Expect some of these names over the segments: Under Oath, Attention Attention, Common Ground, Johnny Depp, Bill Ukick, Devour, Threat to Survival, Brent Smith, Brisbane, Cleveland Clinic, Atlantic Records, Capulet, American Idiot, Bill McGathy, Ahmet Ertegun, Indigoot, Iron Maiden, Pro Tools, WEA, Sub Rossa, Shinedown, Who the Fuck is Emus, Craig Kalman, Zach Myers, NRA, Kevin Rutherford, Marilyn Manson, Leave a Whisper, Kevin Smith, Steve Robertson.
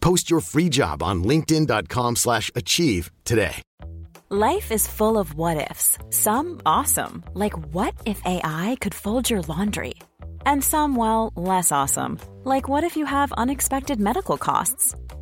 Post your free job on linkedin.com/achieve today. Life is full of what-ifs. Some awesome, like what if AI could fold your laundry? And some, well, less awesome, like what if you have unexpected medical costs?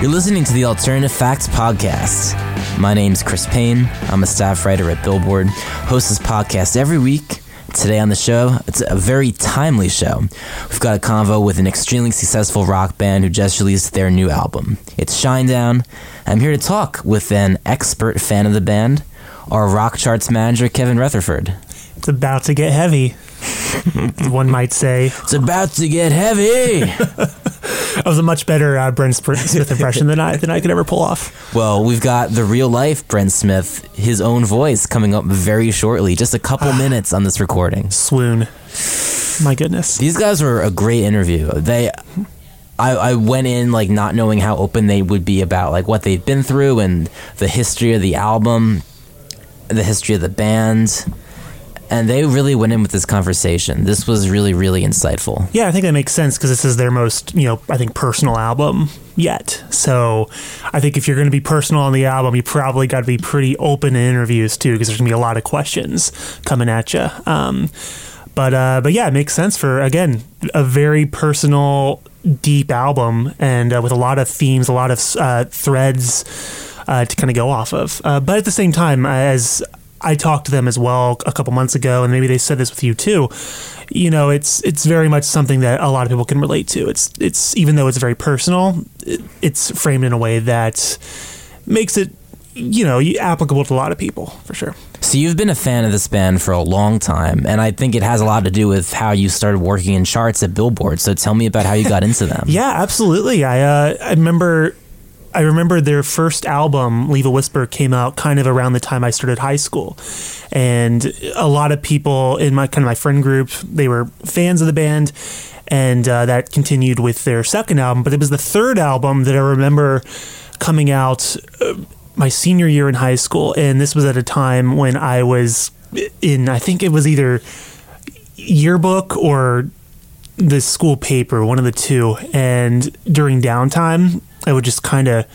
You're listening to the Alternative Facts Podcast. My name's Chris Payne. I'm a staff writer at Billboard, host this podcast every week. Today on the show, it's a very timely show. We've got a convo with an extremely successful rock band who just released their new album. It's Shinedown. I'm here to talk with an expert fan of the band, our rock charts manager, Kevin Rutherford. It's about to get heavy, one might say. It's about to get heavy! That was a much better Brent Smith impression than I could ever pull off. Well, we've got the real-life Brent Smith, his own voice, coming up very shortly. Just a couple minutes on this recording. Swoon. My goodness. These guys were a great interview. I went in like not knowing how open they would be about like what they've been through and the history of the album, the history of the band. And they really went in with this conversation. This was really, really insightful. Yeah, I think that makes sense because this is their most, I think personal album yet. So I think if you're going to be personal on the album, you probably got to be pretty open in interviews too because there's going to be a lot of questions coming at you. But yeah, it makes sense for, again, a very personal, deep album and with a lot of themes, a lot of threads to kind of go off of. But at the same time, as I talked to them as well a couple months ago, and maybe they said this with you too. It's very much something that a lot of people can relate to. It's even though it's very personal, it's framed in a way that makes it applicable to a lot of people for sure. So you've been a fan of this band for a long time, and I think it has a lot to do with how you started working in charts at Billboard. So tell me about how you got into them. Yeah, absolutely. I remember their first album, Leave a Whisper, came out kind of around the time I started high school. And a lot of people in my friend group, they were fans of the band. And that continued with their second album. But it was the third album that I remember coming out my senior year in high school. And this was at a time when I was in, I think it was either yearbook or the school paper, one of the two. And during downtime, I would just kind of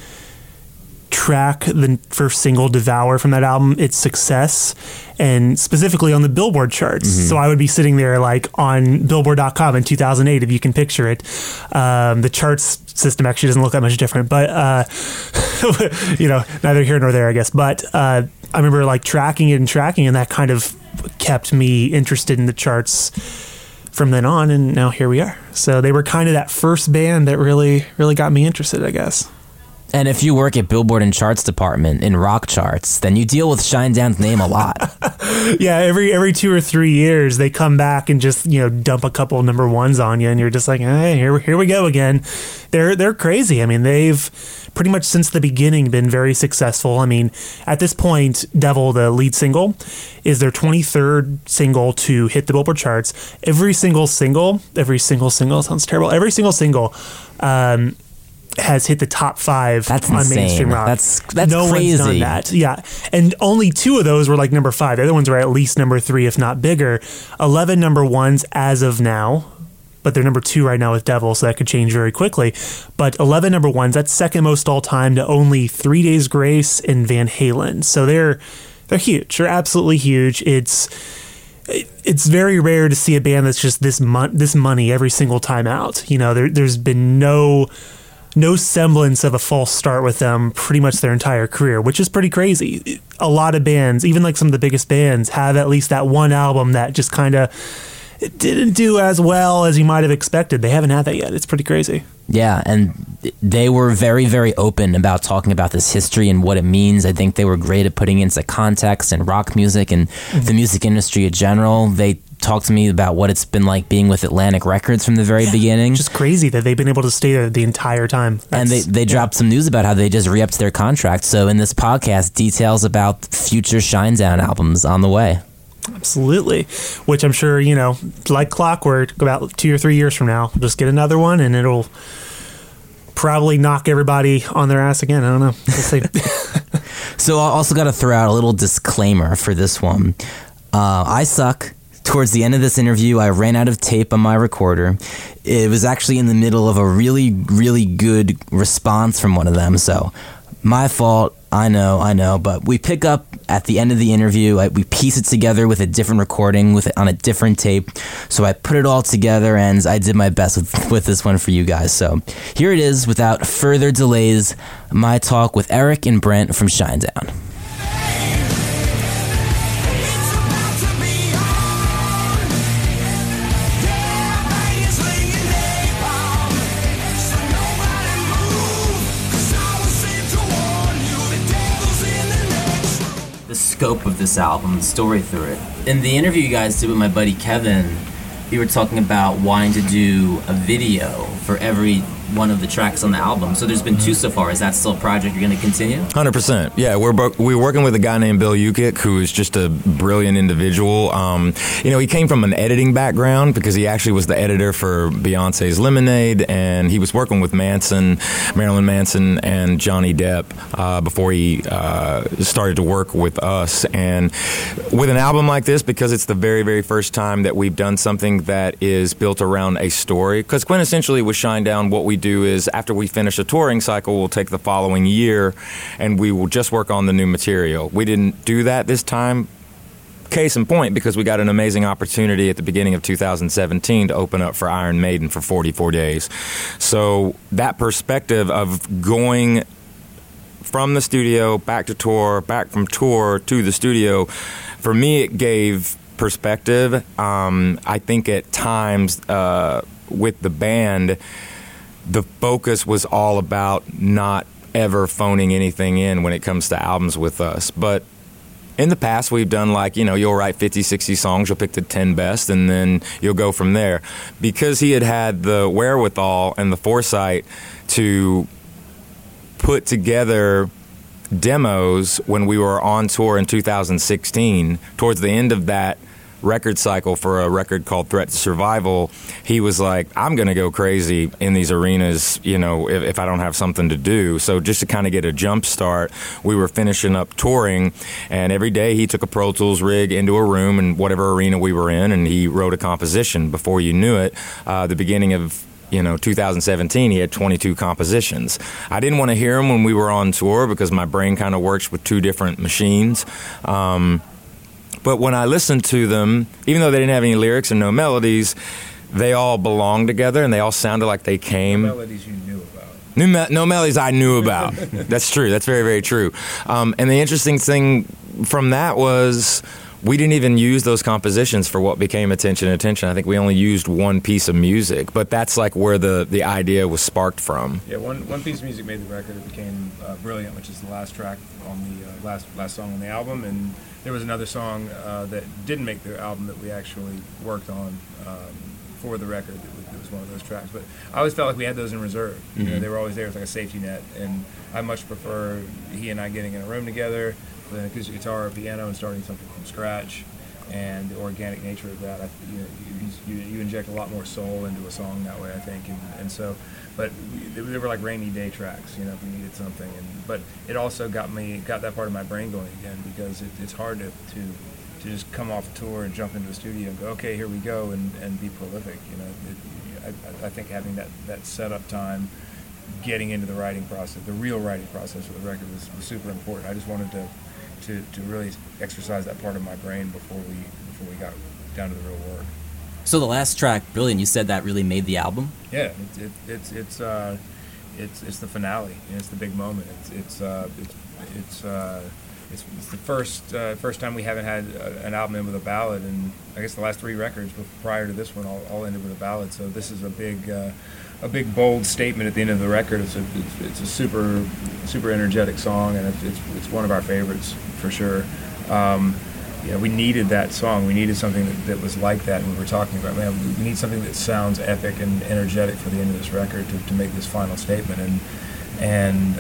track the first single, Devour, from that album, its success, and specifically on the Billboard charts. Mm-hmm. So I would be sitting there like on Billboard.com in 2008, if you can picture it. The charts system actually doesn't look that much different, but, neither here nor there, I guess. But I remember like tracking it, and that kind of kept me interested in the charts from then on, and now here we are. So they were kind of that first band that really, really got me interested, I guess. And if you work at Billboard and Charts department in rock charts, then you deal with Shinedown's name a lot. Yeah, every 2 or 3 years they come back and just dump a couple of number ones on you, and you're just like, hey, here we go again. They're crazy. I mean, they've pretty much since the beginning been very successful. I mean, at this point, Devil, the lead single, is their 23rd single to hit the Billboard charts. Every single single sounds terrible. Every single single has hit the top 5 on mainstream rock. That's no crazy. No one's done that. Yeah. And only 2 of those were like number 5. The other ones were at least number 3, if not bigger. 11 number ones as of now, but they're number 2 right now with Devil, so that could change very quickly. But 11 number ones, that's second most all time to only 3 Days Grace and Van Halen. So they're huge. They're absolutely huge. It's very rare to see a band that's just this money every single time out. There's been no no semblance of a false start with them pretty much their entire career, which is pretty crazy. A lot of bands, even like some of the biggest bands, have at least that one album that just kind of didn't do as well as you might have expected. They haven't had that yet. It's pretty crazy. Yeah, and they were very, very open about talking about this history and what it means. I think they were great at putting it into context and rock music and the music industry in general. They talked to me about what it's been like being with Atlantic Records from the very beginning. Just crazy that they've been able to stay there the entire time. And they dropped some news about how they just re-upped their contract. So in this podcast, details about future Shinedown albums on the way. Absolutely, which I'm sure, you know, like clockwork, about 2 or 3 years from now, we'll just get another one and it'll probably knock everybody on their ass again. I don't know. We'll see. So I also got to throw out a little disclaimer for this one. I suck. Towards the end of this interview, I ran out of tape on my recorder. It was actually in the middle of a really, really good response from one of them. So my fault. I know, but we pick up at the end of the interview. We piece it together with a different recording on a different tape. So I put it all together, and I did my best with this one for you guys. So here it is, without further delays, my talk with Eric and Brent from Shinedown. Scope of this album, the story through it. In the interview you guys did with my buddy Kevin, you were talking about wanting to do a video for every one of the tracks on the album. So there's been two so far. Is that still a project you're going to continue? 100%. Yeah, we're working with a guy named Bill Ukick, who is just a brilliant individual. You know, he came from an editing background because he actually was the editor for Beyonce's Lemonade, and he was working with Marilyn Manson, and Johnny Depp before he started to work with us. And with an album like this, because it's the very, very first time that we've done something that is built around a story, because quintessentially with Shinedown, what we do is after we finish a touring cycle, we'll take the following year and we will just work on the new material. We didn't do that this time. Case in point, because we got an amazing opportunity at the beginning of 2017 to open up for Iron Maiden for 44 days. So that perspective of going from the studio back to tour, back from tour to the studio, for me it gave perspective. I think at times with the band, the focus was all about not ever phoning anything in when it comes to albums with us. But in the past, we've done like, you know, you'll write 50, 60 songs, you'll pick the 10 best, and then you'll go from there. Because he had the wherewithal and the foresight to put together demos when we were on tour in 2016, towards the end of that record cycle for a record called Threat to Survival, he was like, I'm going to go crazy in these arenas, you know, if I don't have something to do. So just to kind of get a jump start, we were finishing up touring, and every day he took a Pro Tools rig into a room in whatever arena we were in, and he wrote a composition. Before you knew it, the beginning of 2017, he had 22 compositions. I didn't want to hear him when we were on tour because my brain kind of works with two different machines. But when I listened to them, even though they didn't have any lyrics and no melodies, they all belonged together and they all sounded like they came. No melodies you knew about. No melodies I knew about. That's true. That's very, very true. And the interesting thing from that was we didn't even use those compositions for what became Attention. I think we only used one piece of music, but that's like where the idea was sparked from. Yeah, one piece of music made the record. It became Brilliant, which is the last track on the last song on the album, and there was another song that didn't make the album that we actually worked on for the record. It was one of those tracks. But I always felt like we had those in reserve. Mm-hmm. You know, they were always there as like a safety net. And I much prefer he and I getting in a room together with an acoustic guitar or piano and starting something from scratch. And the organic nature of that, you inject a lot more soul into a song that way, I think. And so, but they were like rainy day tracks, you know, if we needed something. But it also got that part of my brain going again, because it's hard to just come off tour and jump into a studio and go, okay, here we go, and be prolific. You know, I think having that setup time, getting into the writing process, the real writing process for the record was super important. I just wanted to really exercise that part of my brain before we got down to the real work. So the last track, Brilliant, you said that really made the album? Yeah, it's it's the finale. It's the big moment. It's the first time we haven't had an album end with a ballad, and I guess the last three records prior to this one all ended with a ballad. So this is a big bold statement at the end of the record. It's a super energetic song, and it's one of our favorites for sure. We needed that song. We needed something that was like that, and we were talking about, man, we need something that sounds epic and energetic for the end of this record to make this final statement. And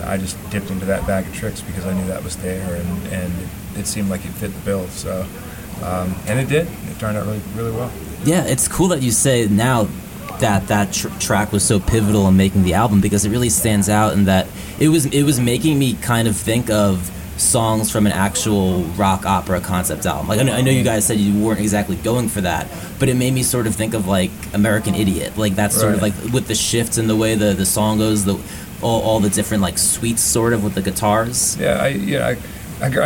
I just dipped into that bag of tricks because I knew that was there, and it seemed like it fit the bill. So, and it did. It turned out really, really well. Yeah, it's cool that you say now that track was so pivotal in making the album, because it really stands out in that it was making me kind of think of songs from an actual rock opera concept album. Like, I know you guys said you weren't exactly going for that, but it made me sort of think of like American Idiot, like that's sort of like with the shifts and the way the song goes, all the different like suites sort of with the guitars. Yeah, I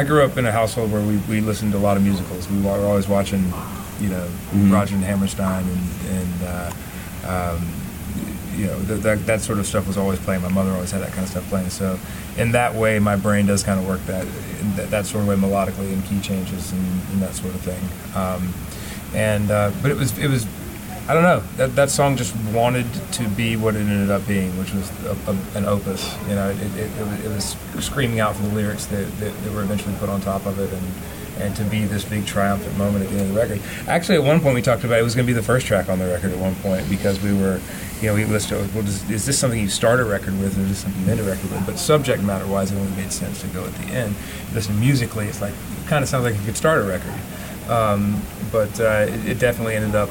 grew up in a household where we listened to a lot of musicals. We were always watching, Rodgers and Hammerstein and that sort of stuff was always playing. My mother always had that kind of stuff playing. So in that way, my brain does kind of work that sort of way melodically, and key changes and that sort of thing. But it was, I don't know. That song just wanted to be what it ended up being, which was an opus. It was screaming out for the lyrics that were eventually put on top of it, and to be this big triumphant moment at the end of the record. Actually, at one point we talked about it was going to be the first track on the record at one point, because we were, we listed, well, is this something you start a record with, or is this something you end a record with? But subject matter-wise, it only made sense to go at the end. Listen, musically, it's like, it kind of sounds like you could start a record. But it definitely ended up,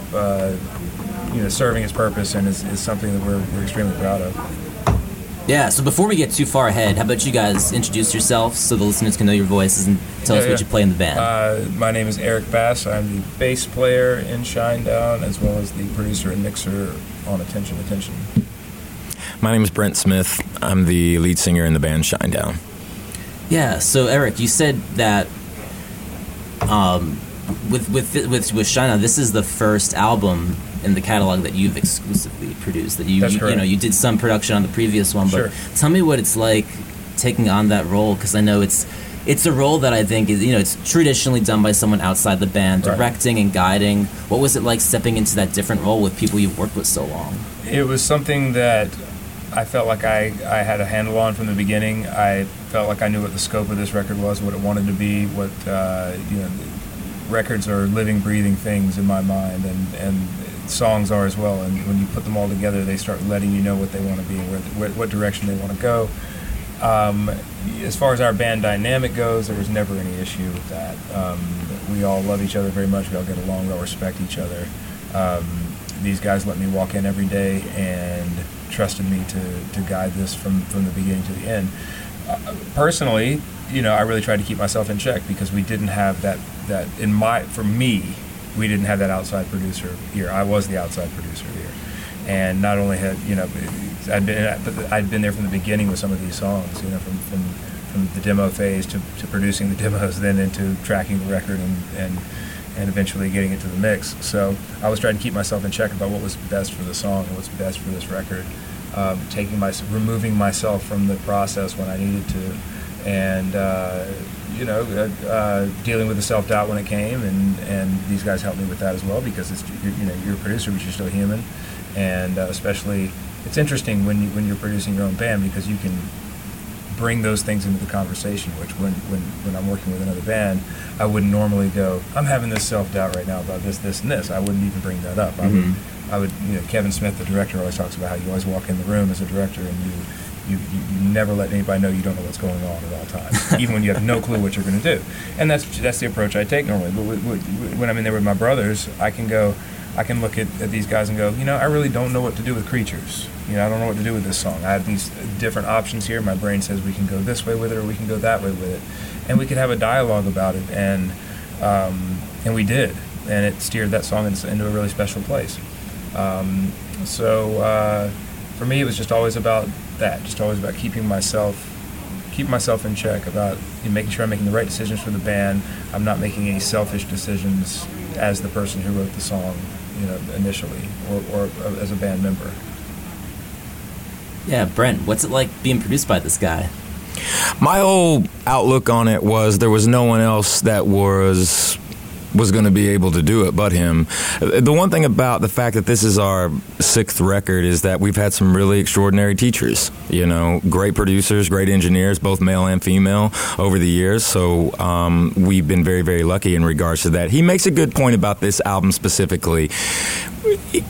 serving its purpose, and is something that we're extremely proud of. Yeah, so before we get too far ahead, how about you guys introduce yourselves so the listeners can know your voices, and tell us what you play in the band? My name is Eric Bass. I'm the bass player in Shinedown, as well as the producer and mixer on Attention Attention. My name is Brent Smith. I'm the lead singer in the band Shinedown. Yeah, so Eric, you said that with Shinedown, this is the first album in the catalog that you've exclusively produced. That you did some production on the previous one, but tell me what it's like taking on that role, because I know it's a role that I think is, it's traditionally done by someone outside the band, directing and guiding. What was it like stepping into that different role with people you've worked with so long? It was something that I felt like I had a handle on from the beginning. I felt like I knew what the scope of this record was, what it wanted to be, what records are living, breathing things in my mind, and songs are as well, and when you put them all together, they start letting you know what they want to be and what direction they want to go. As far as our band dynamic goes, there was never any issue with that. We all love each other very much. We all get along. We all respect each other. These guys let me walk in every day and trusted me to guide this from the beginning to the end. Personally, I really tried to keep myself in check, because we didn't have that we didn't have that outside producer here. I was the outside producer here, and not only had I'd been there from the beginning with some of these songs, from the demo phase to producing the demos, then into tracking the record and eventually getting it to the mix. So I was trying to keep myself in check about what was best for the song and what's best for this record, removing myself from the process when I needed to, and dealing with the self-doubt when it came, and these guys helped me with that as well, because it's, you're a producer, but you're still human, and especially it's interesting when you're producing your own band, because you can bring those things into the conversation, which when I'm working with another band, I wouldn't normally go, I'm having this self-doubt right now about this and this. I wouldn't even bring that up. Mm-hmm. I would Kevin Smith, the director, always talks about how you always walk in the room as a director, and you never let anybody know you don't know what's going on at all times, even when you have no clue what you're going to do. And that's the approach I take normally. But when I'm in there with my brothers, I can look at these guys and go, I really don't know what to do with Creatures. I don't know what to do with this song. I have these different options here. My brain says we can go this way with it, or we can go that way with it, and we could have a dialogue about it. And we did, and it steered that song into a really special place. For me, it was just always about that, just always about keeping myself in check, about making sure I'm making the right decisions for the band. I'm not making any selfish decisions as the person who wrote the song, initially, or as a band member. Yeah, Brent, what's it like being produced by this guy? My whole outlook on it was there was no one else that was going to be able to do it but him. The one thing about the fact that this is our 6th record is that we've had some really extraordinary teachers, you know, great producers, great engineers, both male and female, over the years. So we've been very, very lucky in regards to that. He makes a good point about this album specifically.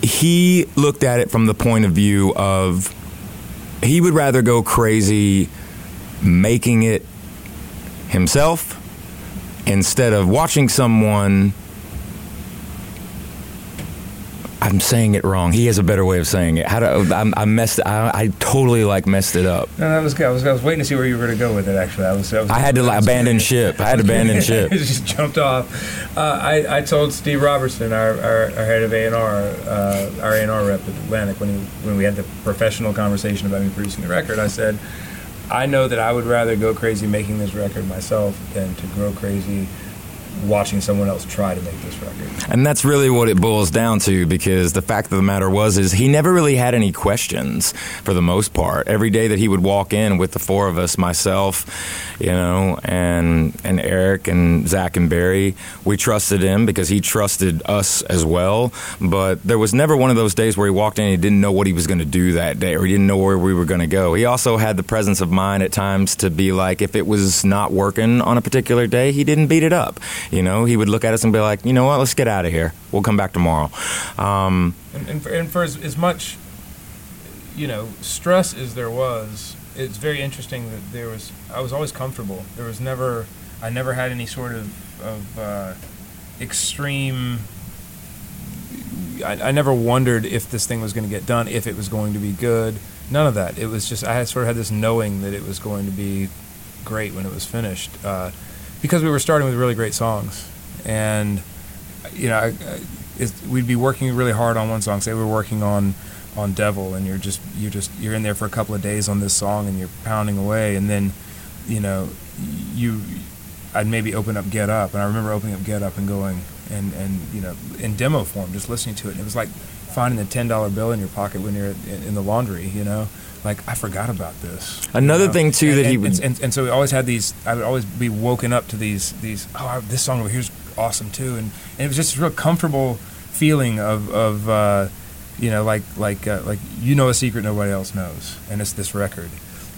He looked at it from the point of view of he would rather go crazy making it himself instead of watching someone. I'm saying it wrong. He has a better way of saying it. I totally messed it up. No, that was good. I was waiting to see where you were going to go with it. Actually, I had to abandon ship. I had to abandon ship. It just jumped off. I told Steve Robertson, our head of A&R, our A&R rep at Atlantic, when we had the professional conversation about me producing the record, I said, I know that I would rather go crazy making this record myself than to grow crazy watching someone else try to make this record. And that's really what it boils down to, because the fact of the matter is he never really had any questions for the most part. Every day that he would walk in with the four of us, myself, you know, and Eric and Zach and Barry, we trusted him because he trusted us as well. But there was never one of those days where he walked in and he didn't know what he was going to do that day, or he didn't know where we were going to go. He also had the presence of mind at times to be like, if it was not working on a particular day, he didn't beat it up. You know, he would look at us and be like, you know what, let's get out of here. We'll come back tomorrow. And for as much, you know, stress as there was, it's very interesting that there was, I was always comfortable. There was never, I never had any sort of extreme, I never wondered if this thing was going to get done, if it was going to be good. None of that. It was just, I had sort of had this knowing that it was going to be great when it was finished. Because we were starting with really great songs, and you know, we'd be working really hard on one song. Say we're working on Devil, and you're in there for a couple of days on this song, and you're pounding away, and then, you know, I'd maybe open up Get Up, and I remember opening up Get Up and going and you know, in demo form, just listening to it, and it was like finding the $10 bill in your pocket when you're in the laundry, you know. Like, I forgot about this. Another thing, too, that he would... And so we always had these... I would always be woken up to these this song over here's awesome, too. And it was just a real comfortable feeling of you know, like you know a secret nobody else knows, and it's this record.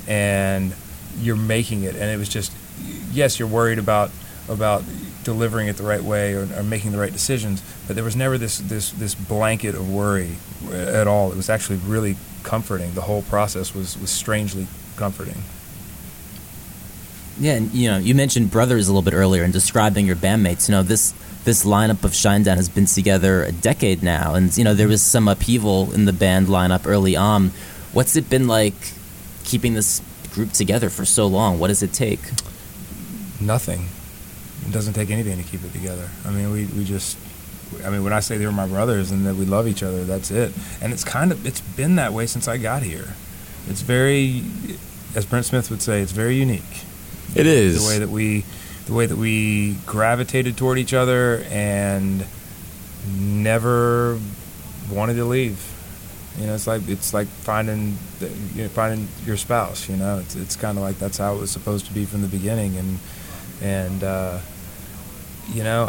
And you're making it, and it was just... Yes, you're worried about delivering it the right way or making the right decisions, but there was never this blanket of worry at all. It was actually really... comforting. The whole process was strangely comforting. Yeah, and you know, you mentioned brothers a little bit earlier in describing your bandmates. You know, this lineup of Shinedown has been together a decade now, and you know, there was some upheaval in the band lineup early on. What's it been like keeping this group together for so long? What does it take? Nothing. It doesn't take anything to keep it together. I mean, we just. I mean, when I say they were my brothers and that we love each other, that's it. And it's been that way since I got here. It's very, as Brent Smith would say, it's very unique. It is. The way that we gravitated toward each other and never wanted to leave. You know, it's like finding your spouse, you know. It's kind of like that's how it was supposed to be from the beginning. And you know,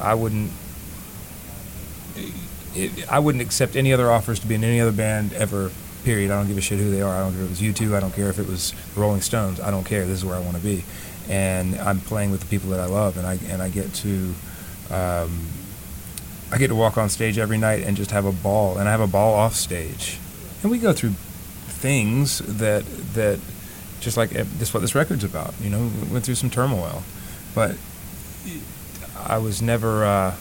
I wouldn't accept any other offers to be in any other band ever, period. I don't give a shit who they are. I don't care if it was U2. I don't care if it was Rolling Stones. I don't care. This is where I want to be. And I'm playing with the people that I love, and I get to walk on stage every night and just have a ball. And I have a ball off stage. And we go through things that just like that's what this record's about. You know, we went through some turmoil. But I was never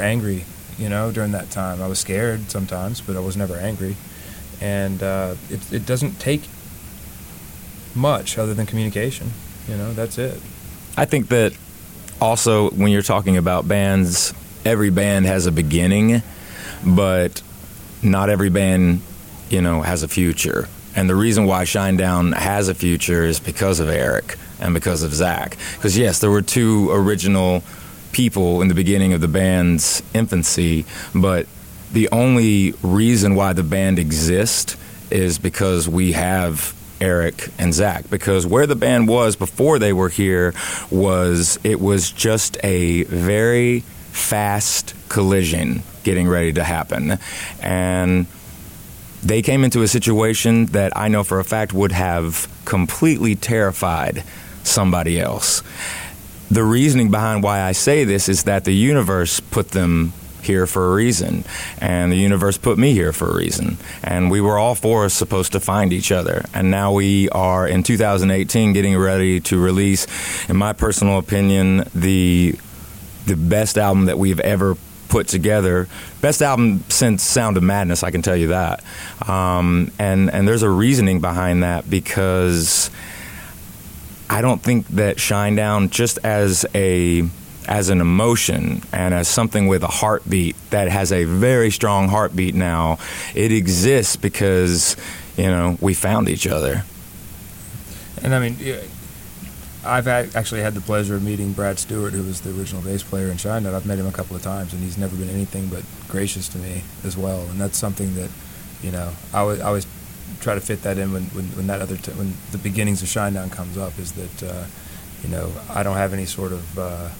angry, you know, during that time. I was scared sometimes, but I was never angry. And it doesn't take much other than communication. You know, that's it. I think that also when you're talking about bands, every band has a beginning, but not every band, you know, has a future. And the reason why Shinedown has a future is because of Eric and because of Zach. Because, yes, there were two original people in the beginning of the band's infancy, but the only reason why the band exists is because we have Eric and Zach, because where the band was before they were here was, it was just a very fast collision getting ready to happen. And they came into a situation that I know for a fact would have completely terrified somebody else. The reasoning behind why I say this is that the universe put them here for a reason, and the universe put me here for a reason, and we were all four supposed to find each other, and now we are in 2018 getting ready to release, in my personal opinion, the best album that we've ever put together, best album since Sound of Madness, I can tell you that. And there's a reasoning behind that, because I don't think that Shinedown, just as an emotion and as something with a heartbeat that has a very strong heartbeat now, it exists because, you know, we found each other. And I mean, I've actually had the pleasure of meeting Brad Stewart, who was the original bass player in Shinedown. I've met him a couple of times, and he's never been anything but gracious to me as well. And that's something that, you know, I always try to fit that in when the beginnings of Shinedown comes up, is that, you know, I don't have any sort of,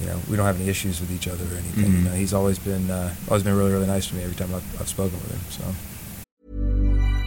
you know, we don't have any issues with each other or anything. Mm-hmm. You know, he's always been really, really nice to me every time I've spoken with him. So.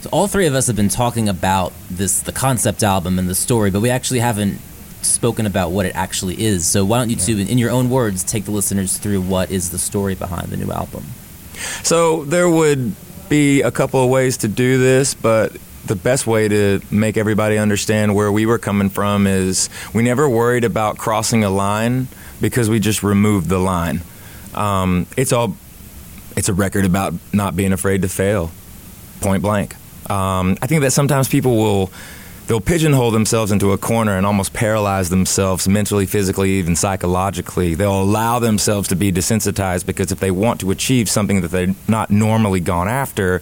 So all three of us have been talking about this, the concept album and the story, but we actually haven't spoken about what it actually is. So why don't you two, in your own words, take the listeners through what is the story behind the new album? So there would be a couple of ways to do this, but the best way to make everybody understand where we were coming from is we never worried about crossing a line because we just removed the line. It's a record about not being afraid to fail, point blank. I think that sometimes people they'll pigeonhole themselves into a corner and almost paralyze themselves mentally, physically, even psychologically. They'll allow themselves to be desensitized because if they want to achieve something that they're not normally gone after,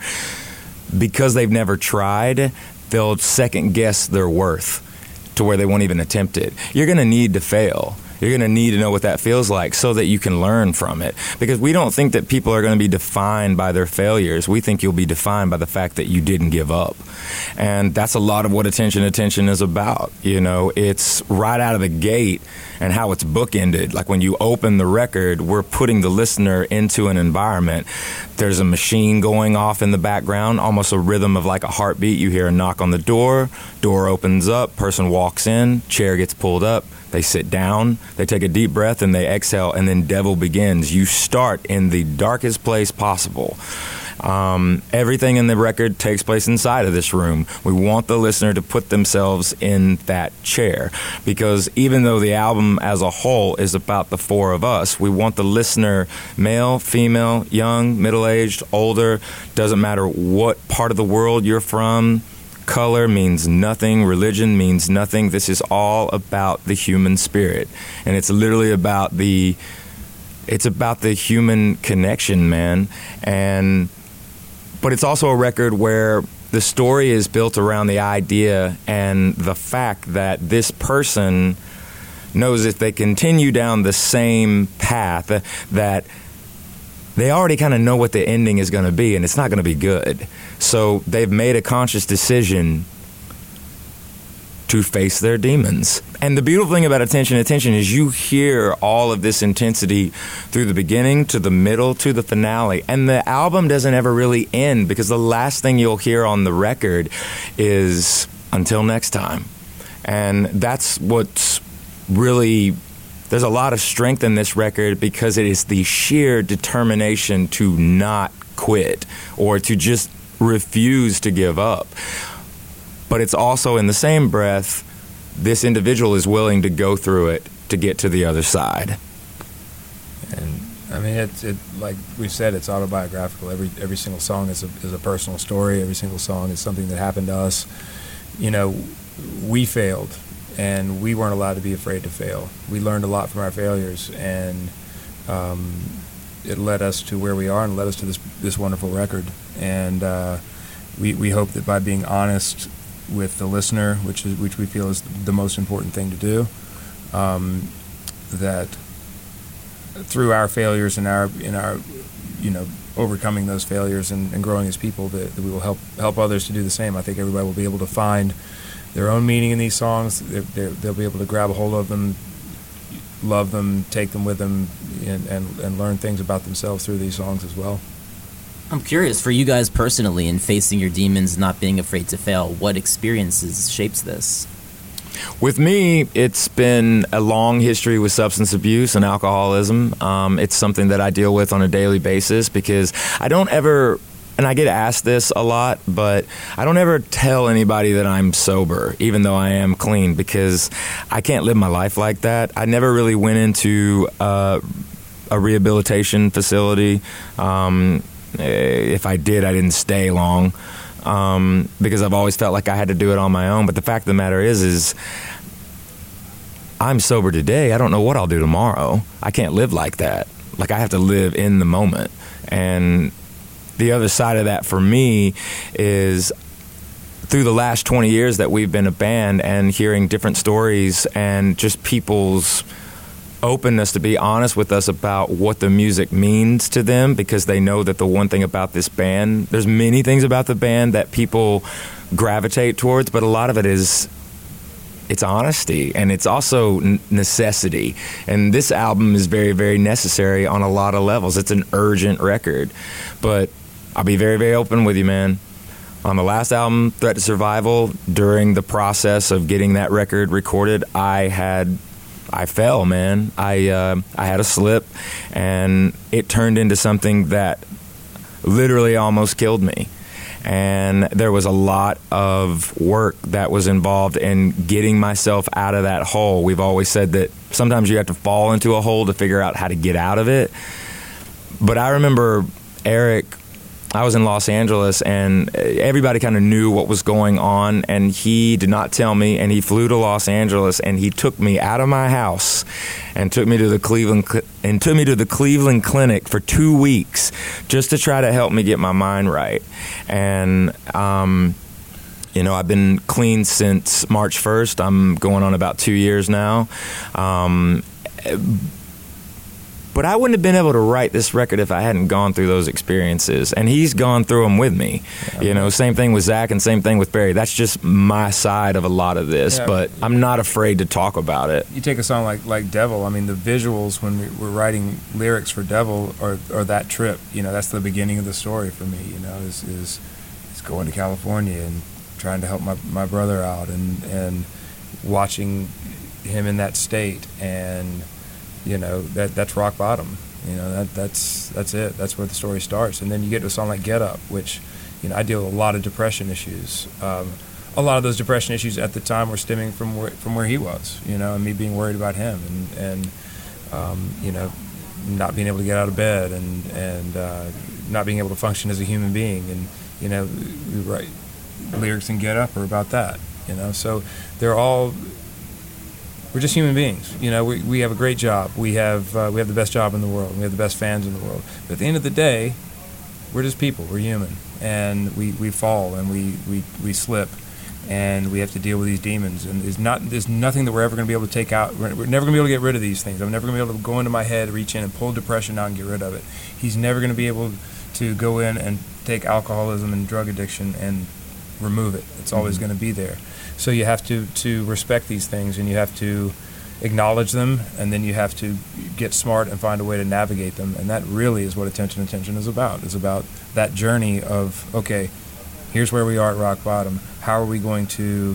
because they've never tried, they'll second guess their worth to where they won't even attempt it. You're going to need to fail. You're going to need to know what that feels like so that you can learn from it. Because we don't think that people are going to be defined by their failures. We think you'll be defined by the fact that you didn't give up. And that's a lot of what Attention Attention is about. You know, it's right out of the gate and how it's bookended. Like when you open the record, we're putting the listener into an environment. There's a machine going off in the background, almost a rhythm of like a heartbeat. You hear a knock on the door opens up, person walks in, chair gets pulled up. They sit down, they take a deep breath, and they exhale, and then devil begins. You start in the darkest place possible. Everything in the record takes place inside of this room. We want the listener to put themselves in that chair, because even though the album as a whole is about the four of us, we want the listener, male, female, young, middle-aged, older, doesn't matter what part of the world you're from. Color means nothing. Religion means nothing. This is all about the human spirit. And it's literally about the human connection, man. But it's also a record where the story is built around the idea and the fact that this person knows if they continue down the same path that they already kind of know what the ending is going to be, and it's not going to be good. So they've made a conscious decision to face their demons. And the beautiful thing about Attention, Attention is you hear all of this intensity through the beginning to the middle to the finale. And the album doesn't ever really end, because the last thing you'll hear on the record is until next time. And that's what's really... There's a lot of strength in this record, because it is the sheer determination to not quit or to just refuse to give up. But it's also, in the same breath, this individual is willing to go through it to get to the other side. And I mean, it like we've said, it's autobiographical. Every single song is a personal story. Every single song is something that happened to us. You know, we failed. And we weren't allowed to be afraid to fail. We learned a lot from our failures, and it led us to where we are, and led us to this wonderful record. And we hope that by being honest with the listener, which we feel is the most important thing to do, that through our failures and our overcoming those failures and growing as people, that we will help others to do the same. I think everybody will be able to find their own meaning in these songs. They'll be able to grab a hold of them, love them, take them with them, and learn things about themselves through these songs as well. I'm curious, for you guys personally, in facing your demons, not being afraid to fail, what experiences shapes this? With me, it's been a long history with substance abuse and alcoholism. It's something that I deal with on a daily basis, because I don't ever... And I get asked this a lot, but I don't ever tell anybody that I'm sober, even though I am clean, because I can't live my life like that. I never really went into a rehabilitation facility. If I did, I didn't stay long, because I've always felt like I had to do it on my own. But the fact of the matter is I'm sober today. I don't know what I'll do tomorrow. I can't live like that. Like, I have to live in the moment. And the other side of that for me is through the last 20 years that we've been a band, and hearing different stories and just people's openness to be honest with us about what the music means to them, because they know that the one thing about this band, there's many things about the band that people gravitate towards, but a lot of it is... It's honesty, and it's also necessity. And this album is very, very necessary on a lot of levels. It's an urgent record. But I'll be very, very open with you, man. On the last album, Threat to Survival, during the process of getting that record recorded, I fell, man. I had a slip, and it turned into something that literally almost killed me. And there was a lot of work that was involved in getting myself out of that hole. We've always said that sometimes you have to fall into a hole to figure out how to get out of it. But I remember Eric, I was in Los Angeles, and everybody kind of knew what was going on, and he did not tell me, and he flew to Los Angeles, and he took me out of my house and took me to the Cleveland Clinic for 2 weeks just to try to help me get my mind right. And I've been clean since March 1st. I'm going on about 2 years now. But I wouldn't have been able to write this record if I hadn't gone through those experiences. And he's gone through them with me. Yeah. Same thing with Zach and same thing with Barry. That's just my side of a lot of this, but I'm not afraid to talk about it. You take a song like Devil. I mean, the visuals when we're writing lyrics for Devil are that trip. That's the beginning of the story for me, is going to California and trying to help my brother out and watching him in that state, and... that's rock bottom. That's it. That's where the story starts. And then you get to a song like Get Up, which, I deal with a lot of depression issues. A lot of those depression issues at the time were stemming from where he was, and me being worried about him and not being able to get out of bed and not being able to function as a human being. And, we write lyrics in Get Up are about that, so they're all... We're just human beings. We have a great job. We have the best job in the world. We have the best fans in the world. But at the end of the day, we're just people. We're human. And we fall and we slip. And we have to deal with these demons. And there's nothing that we're ever going to be able to take out. We're never going to be able to get rid of these things. I'm never going to be able to go into my head, reach in, and pull depression out and get rid of it. He's never going to be able to go in and take alcoholism and drug addiction and remove it. It's always going to be there. So you have to respect these things, and you have to acknowledge them, and then you have to get smart and find a way to navigate them. And that really is what Attention Attention is about. It's about that journey of, okay, here's where we are at rock bottom. How are we going to,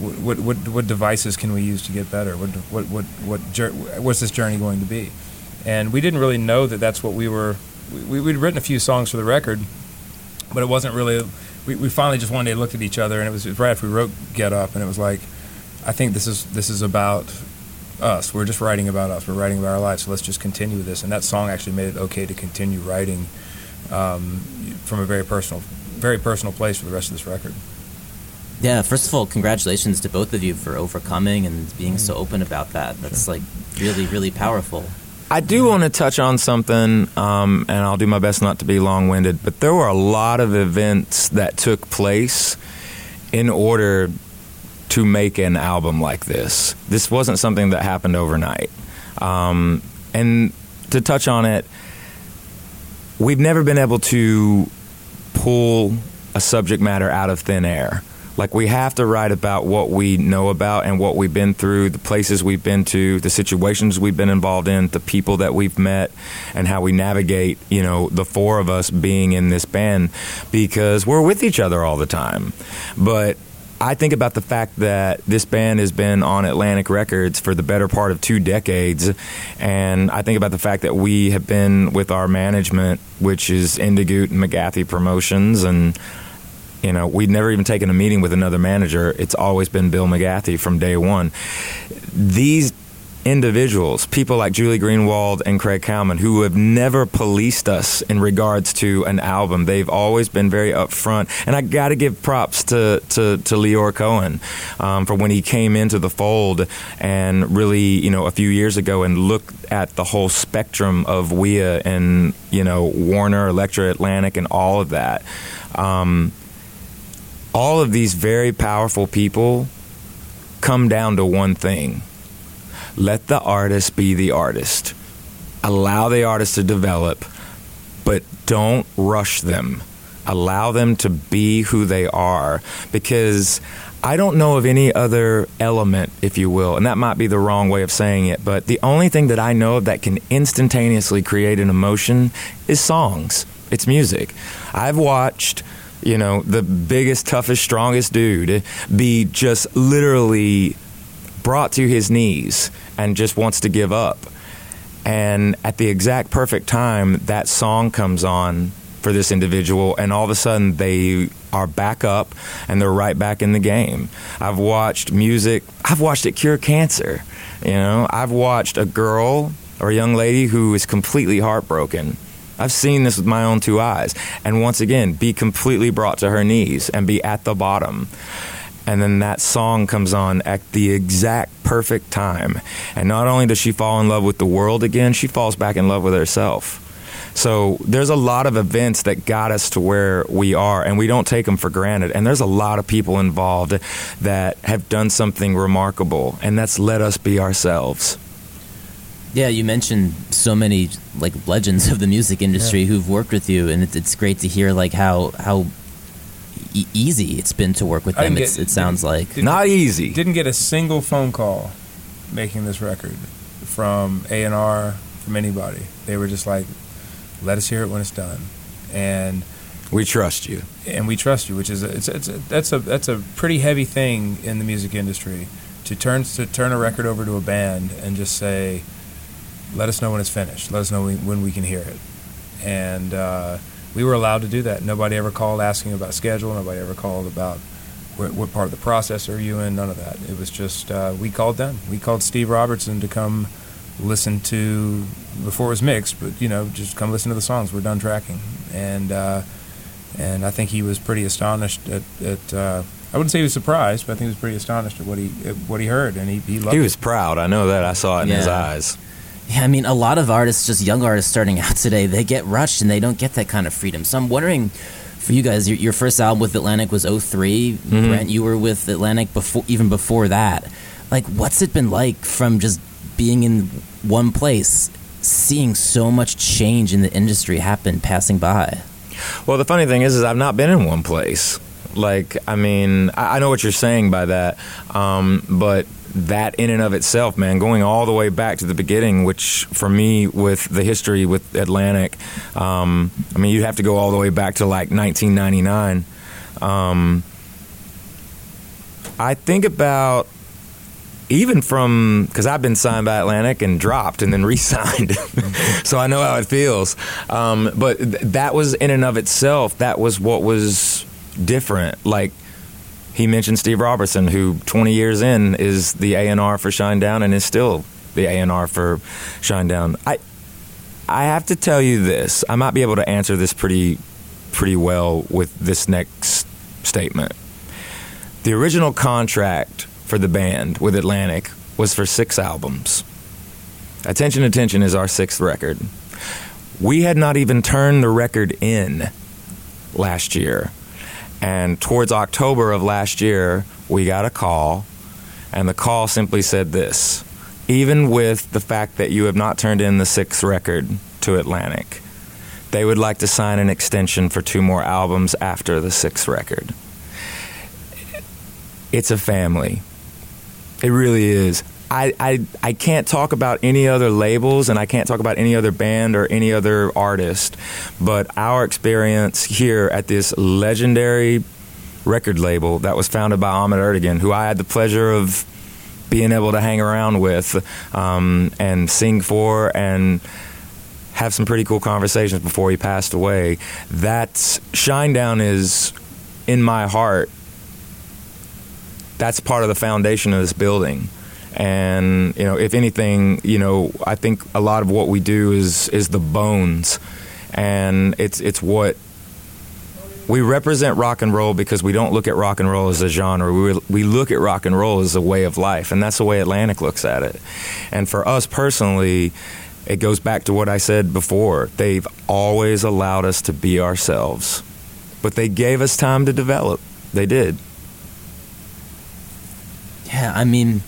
what devices can we use to get better? What's this journey going to be? And we didn't really know that that's what we were, we'd written a few songs for the record, but it wasn't really, we finally just one day looked at each other, and it was right after we wrote Get Up, and it was like, I think this is about us. We're just writing about us. We're writing about our lives, so let's just continue with this. And that song actually made it okay to continue writing from a very personal place for the rest of this record. Yeah, first of all, congratulations to both of you for overcoming and being so open about that. That's like really, really powerful. I do want to touch on something, and I'll do my best not to be long-winded, but there were a lot of events that took place in order to make an album like this. This wasn't something that happened overnight. And to touch on it, we've never been able to pull a subject matter out of thin air. Like, we have to write about what we know about and what we've been through, the places we've been to, the situations we've been involved in, the people that we've met, and how we navigate, you know, the four of us being in this band, because we're with each other all the time. But I think about the fact that this band has been on Atlantic Records for the better part of 2 decades, and I think about the fact that we have been with our management, which is Indigoot and McGathy Promotions, and, you know, we've never even taken a meeting with another manager. It's always been Bill McGathy from day one. These individuals, people like Julie Greenwald and Craig Kalman, who have never policed us in regards to an album. They've always been very upfront, and I got to give props to Leor Cohen for when he came into the fold and really, you know, a few years ago, and looked at the whole spectrum of WEA and, you know, Warner, Elektra, Atlantic, and all of that. All of these very powerful people come down to one thing. Let the artist be the artist. Allow the artist to develop, but don't rush them. Allow them to be who they are, because I don't know of any other element, if you will, and that might be the wrong way of saying it, but the only thing that I know of that can instantaneously create an emotion is songs. It's music. I've watched, you know, the biggest, toughest, strongest dude be just literally brought to his knees and just wants to give up, and at the exact perfect time that song comes on for this individual, and all of a sudden they are back up and they're right back in the game. I've watched music, I've watched it cure cancer, you know, I've watched a girl or a young lady who is completely heartbroken, I've seen this with my own 2 eyes, and once again be completely brought to her knees and be at the bottom. And then that song comes on at the exact perfect time. And not only does she fall in love with the world again, she falls back in love with herself. So there's a lot of events that got us to where we are, and we don't take them for granted. And there's a lot of people involved that have done something remarkable, and that's let us be ourselves. Yeah, you mentioned so many like legends of the music industry who've worked with you, and it's great to hear like how easy it's been to work with them. It sounds like not easy. Didn't get a single phone call making this record from A&R, from anybody. They were just like, let us hear it when it's done, and we trust you. And we trust you, which is that's a pretty heavy thing in the music industry, to turn a record over to a band and just say, let us know when it's finished. Let us know when we can hear it. And we were allowed to do that. Nobody ever called asking about schedule. Nobody ever called about what part of the process are you in. None of that. It was just we called them. We called Steve Robertson to come listen to, before it was mixed, but, you know, just come listen to the songs. We're done tracking. And I think he was pretty astonished at I wouldn't say he was surprised, but I think he was pretty astonished at what he heard. And he loved it. He was proud. I know that. I saw it in his eyes. Yeah, I mean, a lot of artists, just young artists starting out today, they get rushed and they don't get that kind of freedom. So I'm wondering, for you guys, your first album with Atlantic was 2003. Mm-hmm. Brent, you were with Atlantic even before that. Like, what's it been like from just being in one place, seeing so much change in the industry happen, passing by? Well, the funny thing is I've not been in one place. Like, I mean, I know what you're saying by that, but that in and of itself, man, going all the way back to the beginning, which for me with the history with Atlantic, I mean, you have to go all the way back to like 1999. I think about even from, because I've been signed by Atlantic and dropped and then re-signed, so I know how it feels. But that was in and of itself, that was what was different. Like, he mentioned Steve Robertson, who 20 years in is the A&R for Shinedown and is still the A&R for Shinedown. I have to tell you this. I might be able to answer this pretty well with this next statement. The original contract for the band with Atlantic was for 6 albums. Attention, Attention is our 6th record. We had not even turned the record in last year. And towards October of last year, we got a call, and the call simply said this: even with the fact that you have not turned in the 6th record to Atlantic, they would like to sign an extension for 2 more albums after the 6th record. It's a family. It really is. I can't talk about any other labels, and I can't talk about any other band or any other artist, but our experience here at this legendary record label that was founded by Ahmet Ertegun, who I had the pleasure of being able to hang around with and sing for and have some pretty cool conversations before he passed away. That's, Shinedown is in my heart. That's part of the foundation of this building. And, you know, if anything, you know, I think a lot of what we do is the bones, and it's what we represent. Rock and roll, because we don't look at rock and roll as a genre. We look at rock and roll as a way of life, and that's the way Atlantic looks at it. And for us personally, it goes back to what I said before. They've always allowed us to be ourselves, but they gave us time to develop. They did. Yeah, I mean,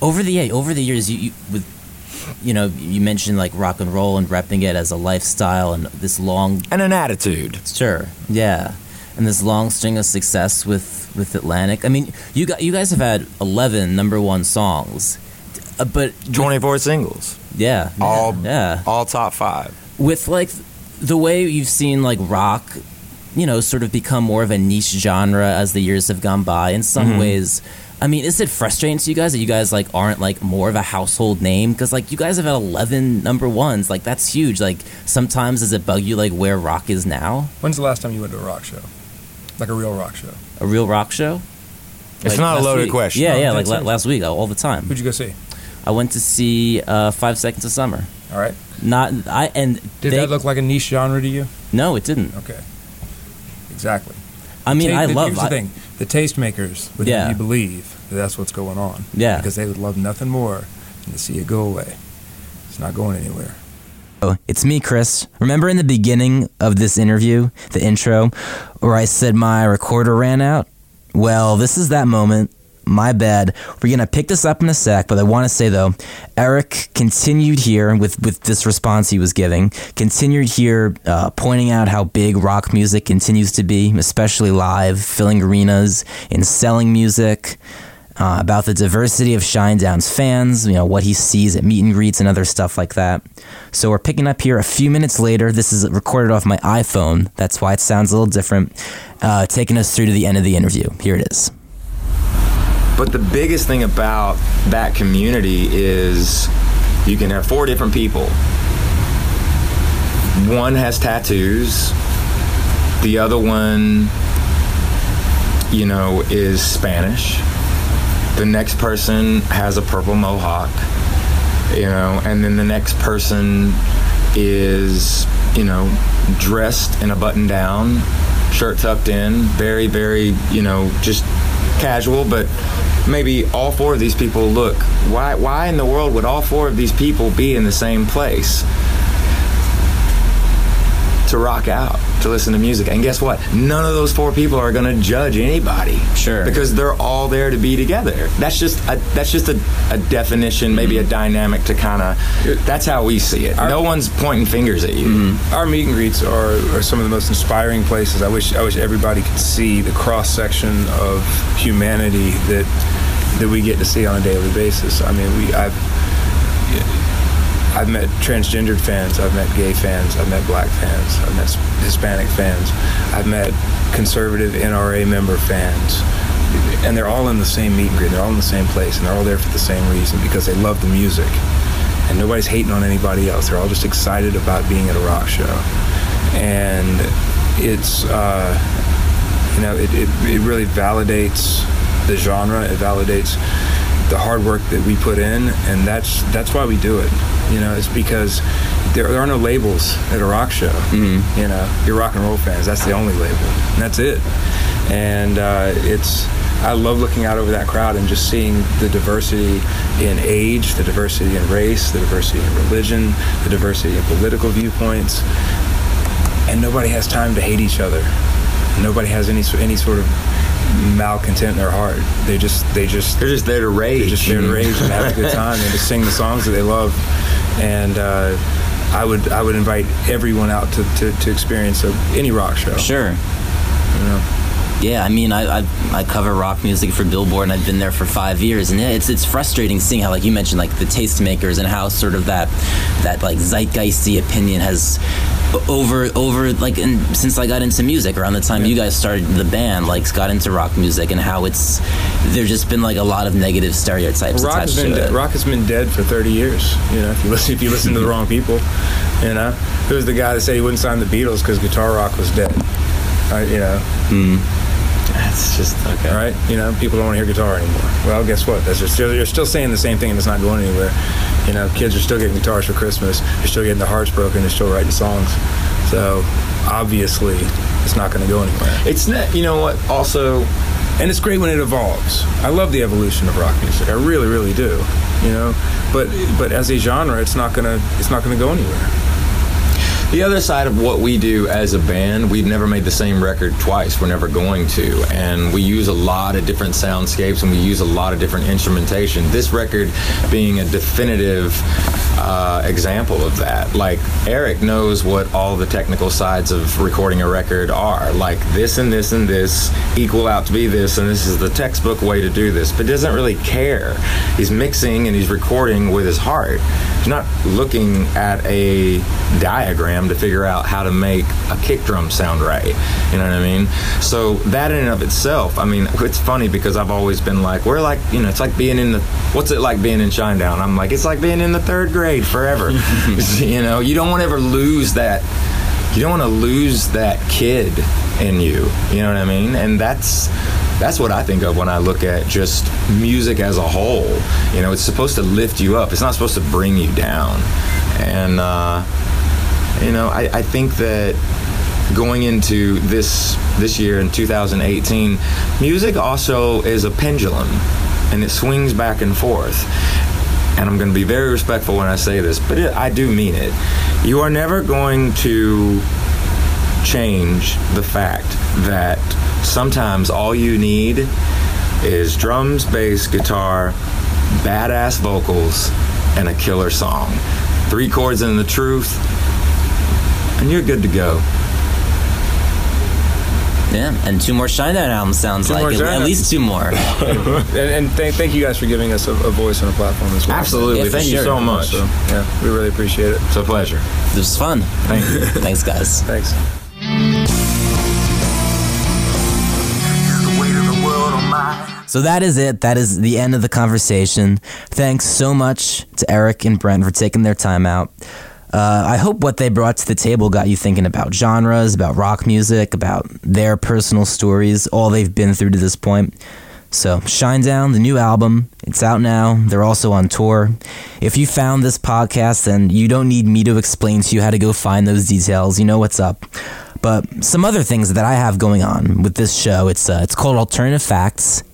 over the years, you with, you know, you mentioned like rock and roll and repping it as a lifestyle and this long and an attitude. Sure, yeah, and this long string of success with Atlantic. I mean, you guys have had 11 #1 songs, but 24 singles. Yeah, all top 5. With like the way you've seen like rock, you know, sort of become more of a niche genre as the years have gone by. In some ways. I mean, is it frustrating to you guys that you guys like aren't like more of a household name? Because like you guys have had 11 #1s, like that's huge. Like sometimes does it bug you like where rock is now? When's the last time you went to a rock show, like a real rock show? A real rock show? It's like, not a loaded question. Yeah, yeah, like last week, all the time. Who'd you go see? I went to see 5 Seconds of Summer. All right. Did that look like a niche genre to you? No, it didn't. Okay. Exactly. I mean, here's the thing. The tastemakers would have you believe that that's what's going on. Yeah. Because they would love nothing more than to see it go away. It's not going anywhere. Oh, it's me, Chris. Remember in the beginning of this interview, the intro, where I said my recorder ran out? Well, this is that moment. My bad. We're going to pick this up in a sec, but I want to say, though, Eric continued here with this response he was giving, pointing out how big rock music continues to be, especially live, filling arenas and selling music, about the diversity of Shinedown's fans, you know, what he sees at meet and greets and other stuff like that. So we're picking up here a few minutes later. This is recorded off my iPhone. That's why it sounds a little different, taking us through to the end of the interview. Here it is. But the biggest thing about that community is you can have 4 different people. One has tattoos. The other one, you know, is Spanish. The next person has a purple mohawk, you know, and then the next person is, you know, dressed in a button-down, shirt tucked in, very, very, you know, just casual, but maybe all 4 of these people look. Why in the world would all 4 of these people be in the same place to rock out? to listen to music. And guess what? None of those four people are going to judge anybody. Sure. Because they're all there to be together. That's just a definition, maybe a dynamic to kind of... That's how we see it. No one's pointing fingers at you. Mm-hmm. Our meet and greets are some of the most inspiring places. I wish everybody could see the cross-section of humanity that we get to see on a daily basis. I mean, I've met transgendered fans, I've met gay fans, I've met black fans, I've met Hispanic fans, I've met conservative NRA member fans, and they're all in the same meet and greet, they're all in the same place, and they're all there for the same reason, because they love the music, and nobody's hating on anybody else, they're all just excited about being at a rock show, and it's, it really validates the genre, it validates the hard work that we put in, and that's why we do it. You know, it's because there are no labels at a rock show. Mm-hmm. You know, you're rock and roll fans. That's the only label, and that's it. And I love looking out over that crowd and just seeing the diversity in age, the diversity in race, the diversity in religion, the diversity in political viewpoints. And nobody has time to hate each other. Nobody has any sort of malcontent in their heart. They're just there to rage. They're just there to rage and have a good time and just sing the songs that they love. And I would invite everyone out to experience any rock show. Sure. You know? Yeah, I mean, I cover rock music for Billboard, and I've been there for 5 years, and it's frustrating seeing how, like you mentioned, like the tastemakers and how sort of that like zeitgeisty opinion has over like, and since I got into music around the time you guys started the band, like got into rock music, and how it's there's just been like a lot of negative stereotypes attached to it. Rock has been dead for 30 years, you know, if you listen to the wrong people, you know. Who was the guy that said he wouldn't sign the Beatles because guitar rock was dead? You know. Mm. That's just okay, right? You know, people don't want to hear guitar anymore. Well, guess what? That's just you're still saying the same thing, and it's not going anywhere. You know, kids are still getting guitars for Christmas. They're still getting their hearts broken. They're still writing songs. So obviously, it's not going to go anywhere. It's not. You know what? Also, and it's great when it evolves. I love the evolution of rock music. I really, really do. You know, but as a genre, it's not gonna go anywhere. The other side of what we do as a band, we've never made the same record twice. We're never going to. And we use a lot of different soundscapes, and we use a lot of different instrumentation. This record being a definitive example of that. Like, Eric knows what all the technical sides of recording a record are. Like, this and this and this equal out to be this, and this is the textbook way to do this. But doesn't really care. He's mixing and he's recording with his heart. He's not looking at a diagram to figure out how to make a kick drum sound right. You know what I mean? So that in and of itself, I mean, it's funny because I've always been like, we're like, you know, it's like being in the, what's it like being in Shinedown? I'm like, it's like being in the third grade forever. You know, you don't want to ever lose that. You don't want to lose that kid in you. You know what I mean? And that's what I think of when I look at just music as a whole. You know, it's supposed to lift you up. It's not supposed to bring you down. And, you know, I think that going into this year in 2018, music also is a pendulum, and it swings back and forth. And I'm going to be very respectful when I say this, but I do mean it. You are never going to change the fact that sometimes all you need is drums, bass, guitar, badass vocals, and a killer song. 3 chords and the truth. And you're good to go. Yeah, and 2 more Shinedown albums sounds like it. At least 2 more. And thank you guys for giving us a voice and a platform as well. Absolutely. Yeah, thank you so much. So, yeah, we really appreciate it. It's a pleasure. It was fun. Thank you. Thanks, guys. Thanks. So that is it. That is the end of the conversation. Thanks so much to Eric and Brent for taking their time out. I hope what they brought to the table got you thinking about genres, about rock music, about their personal stories, all they've been through to this point. So, Shinedown, the new album, it's out now. They're also on tour. If you found this podcast, then you don't need me to explain to you how to go find those details. You know what's up. But some other things that I have going on with this show, it's called Alternative Facts.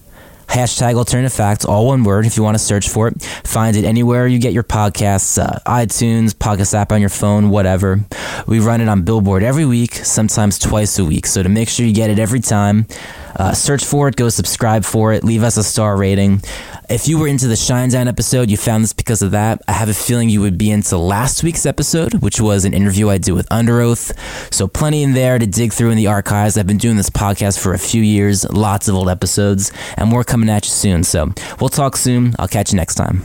#AlternativeFacts, all one word. If you want to search for it, find it anywhere you get your podcasts, iTunes, podcast app on your phone, whatever. We run it on Billboard every week, sometimes twice a week. So to make sure you get it every time, search for it, go subscribe for it, leave us a star rating. If you were into the Shinedown episode, you found this because of that. I have a feeling you would be into last week's episode, which was an interview I did with Under Oath. So plenty in there to dig through in the archives. I've been doing this podcast for a few years, lots of old episodes, and more coming at you soon. So we'll talk soon. I'll catch you next time.